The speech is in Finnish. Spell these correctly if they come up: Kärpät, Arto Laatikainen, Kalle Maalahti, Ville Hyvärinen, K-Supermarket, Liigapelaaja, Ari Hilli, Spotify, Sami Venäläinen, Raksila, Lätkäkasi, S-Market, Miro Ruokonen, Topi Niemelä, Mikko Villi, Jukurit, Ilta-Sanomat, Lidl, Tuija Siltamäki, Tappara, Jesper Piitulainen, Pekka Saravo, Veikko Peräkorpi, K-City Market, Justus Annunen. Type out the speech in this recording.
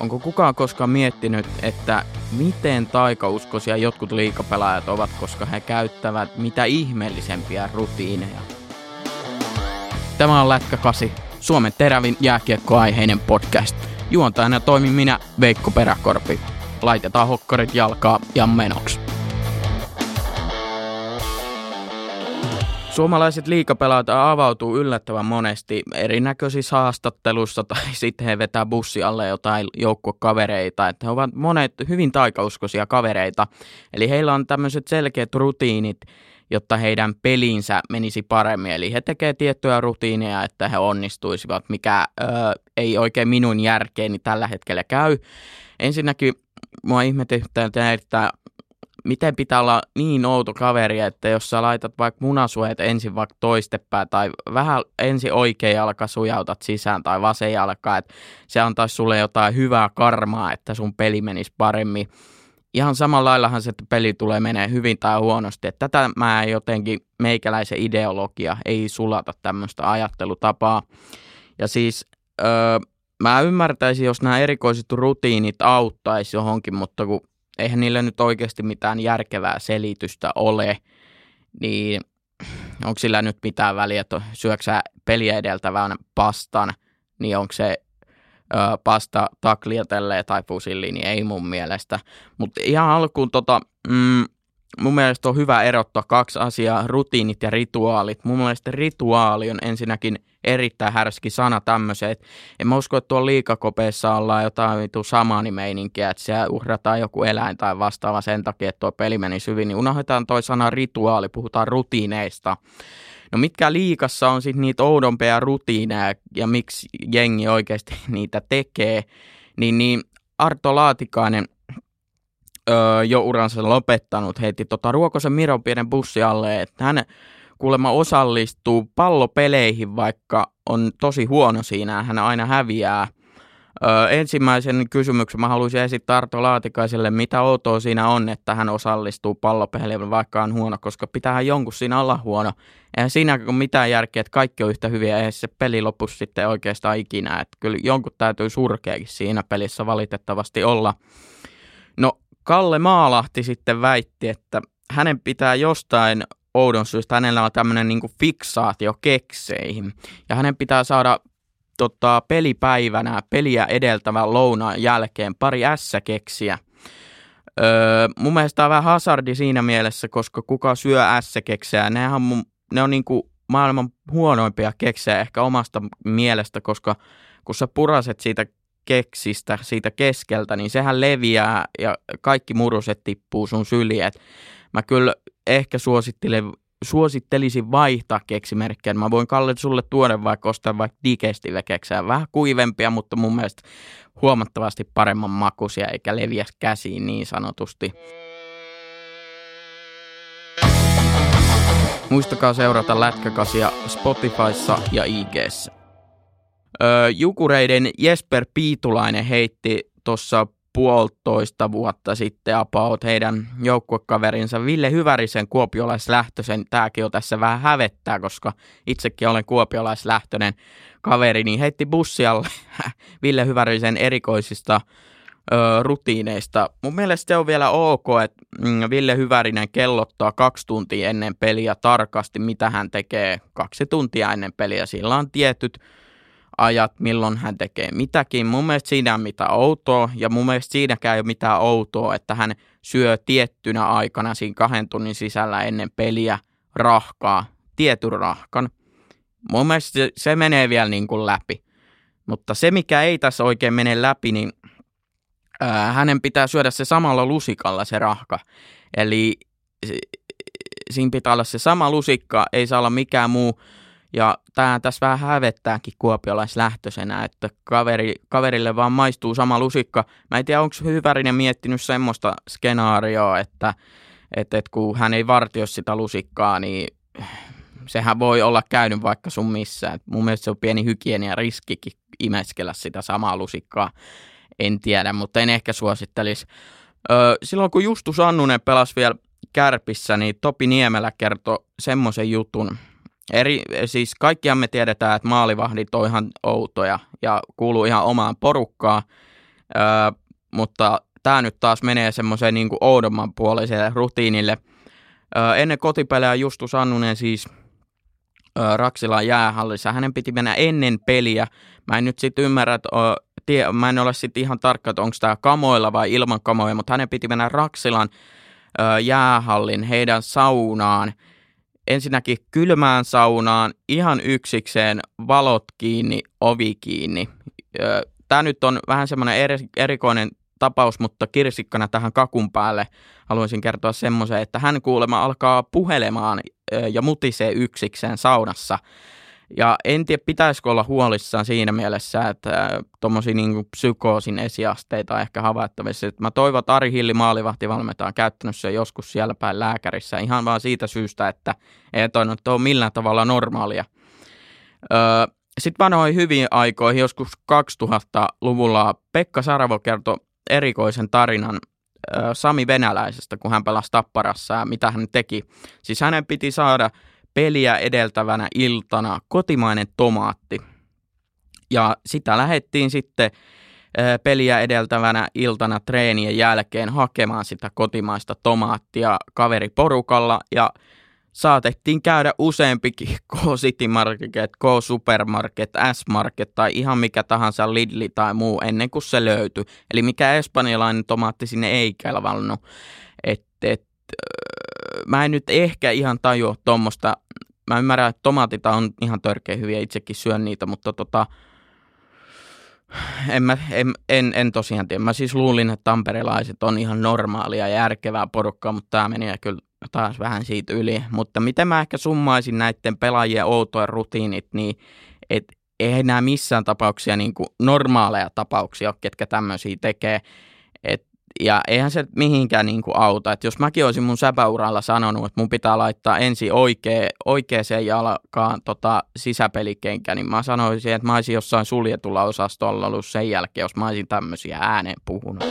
Onko kukaan koskaan miettinyt, että miten taikauskoisia jotkut liigapelaajat ovat, koska he käyttävät mitä ihmeellisempiä rutiineja? Tämä on Lätkäkasi, Suomen terävin jääkiekkoaiheinen podcast. Juontajana toimin minä, Veikko Peräkorpi. Laitetaan hokkarit jalkaa ja menoksi. Suomalaiset liigapelaajat avautuu yllättävän monesti erinäköisissä haastatteluissa tai sitten he vetää bussi alle jotain joukkuekavereita. Että he ovat monet hyvin taikauskoisia kavereita, eli heillä on tämmöiset selkeät rutiinit, jotta heidän pelinsä menisi paremmin. Eli he tekevät tiettyjä rutiineja, että he onnistuisivat, mikä ei oikein minun järkeeni tällä hetkellä käy. Ensinnäkin mua ihmetyttää, että miten pitää olla niin outo kaveri, että jos sä laitat vaikka munasuojat ensin vaikka toistepää tai vähän ensin oikea jalka sujautat sisään tai vasen jalka, että se antaisi sulle jotain hyvää karmaa, että sun peli menisi paremmin. Ihan samalla laillahan se peli tulee menee hyvin tai huonosti. Että tätä mä jotenkin meikäläisen ideologia ei sulata tämmöistä ajattelutapaa. Ja siis mä ymmärtäisin, jos nämä erikoiset rutiinit auttaisi johonkin, mutta kun eihän niillä nyt oikeasti mitään järkevää selitystä ole, niin onko sillä nyt mitään väliä, että syöksä peliä edeltävän pastan, niin onko se pasta taklia tälleen tai fusilli, niin ei mun mielestä. Mutta ihan alkuun mun mielestä on hyvä erottaa kaksi asiaa, rutiinit ja rituaalit. Mun mielestä rituaali on ensinnäkin erittäin härski sana tämmöiseen, että en mä usko, että tuolla liikakopeessa ollaan jotain samanimeininkiä, että siellä uhrataan joku eläin tai vastaava sen takia, että tuo peli menisi hyvin, niin unohdetaan toi sana rituaali, puhutaan rutiineista. No mitkä liikassa on sitten niitä oudompia rutiineja ja miksi jengi oikeasti niitä tekee, niin Arto Laatikainen jo uransa lopettanut heitti Ruokosen Miron pienen bussi alle, että hän kuulemma osallistuu pallopeleihin, vaikka on tosi huono siinä, hän aina häviää. Ensimmäisen kysymyksen mä haluaisin esittää Arto Laatikaiselle, mitä outoa siinä on, että hän osallistuu pallopeleihin, vaikka on huono, koska pitäähän jonkun siinä olla huono. Eihän siinä ole mitään järkeä, että kaikki on yhtä hyviä, eihän se peli lopu sitten oikeastaan ikinä. Että kyllä jonkun täytyy surkeakin siinä pelissä valitettavasti olla. No Kalle Maalahti sitten väitti, että hänen pitää jostain oudon syystä, hänellä on tämmöinen niin kuin fiksaatio kekseihin ja hänen pitää saada pelipäivänä peliä edeltävän lounaan jälkeen pari ässäkeksiä. Mun mielestä on vähän hazardi siinä mielessä, koska kuka syö ässäkeksiä, ne on niin kuin maailman huonoimpia keksejä ehkä omasta mielestä, koska kun sä puraset siitä keksistä siitä keskeltä, niin sehän leviää ja kaikki muruset tippuu sun syliin. Mä kyllä ehkä suosittelisin vaihtaa keksimerkkejä. Mä voin Kalle sulle tuoda vaikka ostaa vaikka digestille keksää. Vähän kuivempia, mutta mun mielestä huomattavasti paremman makuisia eikä leviä käsiin niin sanotusti. Muistakaa seurata Lätkäkasia Spotifyssa ja IG:ssä. Jukureiden Jesper Piitulainen heitti tuossa 1,5 vuotta sitten apaut heidän joukkuekaverinsa Ville Hyvärisen kuopiolaislähtöisen. Tämäkin on tässä vähän hävettää, koska itsekin olen kuopiolaislähtöinen kaveri, niin heitti bussialle Ville Hyvärisen erikoisista rutiineista. Mun mielestä se on vielä ok, että Ville Hyvärinen kellottaa 2 tuntia ennen peliä tarkasti, mitä hän tekee 2 tuntia ennen peliä. Sillä on tietyt ajat, milloin hän tekee mitäkin. Mun mielestä siinä on mitään outoa, ja mun mielestä siinäkään ei ole mitään outoa, että hän syö tiettynä aikana siinä 2 tunnin sisällä ennen peliä rahkaa, tietyn rahkan. Mun mielestä se menee vielä niin kuin läpi. Mutta se, mikä ei tässä oikein mene läpi, niin hänen pitää syödä se samalla lusikalla se rahka. Eli siinä pitää olla se sama lusikka, ei saa olla mikään muu. Ja tämä tässä vähän hävettääkin kuopiolaislähtöisenä, että kaverille vaan maistuu sama lusikka. Mä en tiedä, onko Hyvärinen miettinyt semmoista skenaarioa, että kun hän ei vartioi sitä lusikkaa, niin sehän voi olla käynyt vaikka sun missään. Et mun mielestä se on pieni hygieniariskikin imeskellä sitä samaa lusikkaa. En tiedä, mutta en ehkä suosittelisi. Silloin kun Justus Annunen pelasi vielä Kärpissä, niin Topi Niemelä kertoi semmoisen jutun. Siis kaikkiaan me tiedetään, että maalivahdit on ihan outoja ja kuuluu ihan omaan porukkaan. Mutta tämä nyt taas menee semmoiseen niin kuin oudomman puoliseen rutiinille. Ennen kotipelejä Justus Annunen siis Raksilan jäähallissa. Hänen piti mennä ennen peliä. Mä en nyt sitten ymmärrä, mä en ole sitten ihan tarkka, että onko tämä kamoilla vai ilman kamoja, mutta hänen piti mennä Raksilan jäähallin heidän saunaan. Ensinnäkin kylmään saunaan, ihan yksikseen, valot kiinni, ovi kiinni. Tämä nyt on vähän semmoinen erikoinen tapaus, mutta kirsikkana tähän kakun päälle haluaisin kertoa semmoisen, että hän kuulemma alkaa puhelemaan ja mutisee yksikseen saunassa. Ja en tiedä, pitäisikö olla huolissaan siinä mielessä, että tuommoisia niin psykoosin esiasteita on ehkä havaittavissa. Mä toivon, että Ari Hilli maalivahtivalmentaja on käyttänyt sen joskus siellä päin lääkärissä ihan vaan siitä syystä, että ei toinut ole millään tavalla normaalia. Sitten vanhoin hyviin aikoihin, joskus 2000-luvulla Pekka Saravo kertoi erikoisen tarinan Sami Venäläisestä, kun hän pelasi Tapparassa ja mitä hän teki. Siis hänen piti saada peliä edeltävänä iltana kotimainen tomaatti. Ja sitä lähdettiin sitten peliä edeltävänä iltana treenien jälkeen hakemaan sitä kotimaista tomaattia kaveriporukalla. Ja saatettiin käydä useampikin K-City Market, K-Supermarket, S-Market tai ihan mikä tahansa Lidli tai muu ennen kuin se löytyi. Eli mikä espanjalainen tomaatti sinne ei kelvannut. Mä en nyt ehkä ihan tajua tuommoista. Mä ymmärrän, että tomaatit on ihan törkeä hyviä, itsekin syön niitä, mutta en tosiaan tiedä. Mä siis luulin, että tamperelaiset on ihan normaalia ja järkevää porukkaa, mutta tää meni kyllä taas vähän siitä yli. Mutta miten mä ehkä summaisin näiden pelaajien outojen rutiinit, niin että ei nämä missään tapauksia niin kuin normaaleja tapauksia ole, ketkä tämmöisiä tekee. Ja eihän se mihinkään niin kuin auta. Et jos mäkin olisin mun säpäuralla sanonut, että mun pitää laittaa ensin oikeaan jalkaan sisäpelikenkä, niin mä sanoisin, että mä olisin jossain suljetulla osastolla ollut sen jälkeen, jos mä olisin tämmöisiä ääneen puhunut.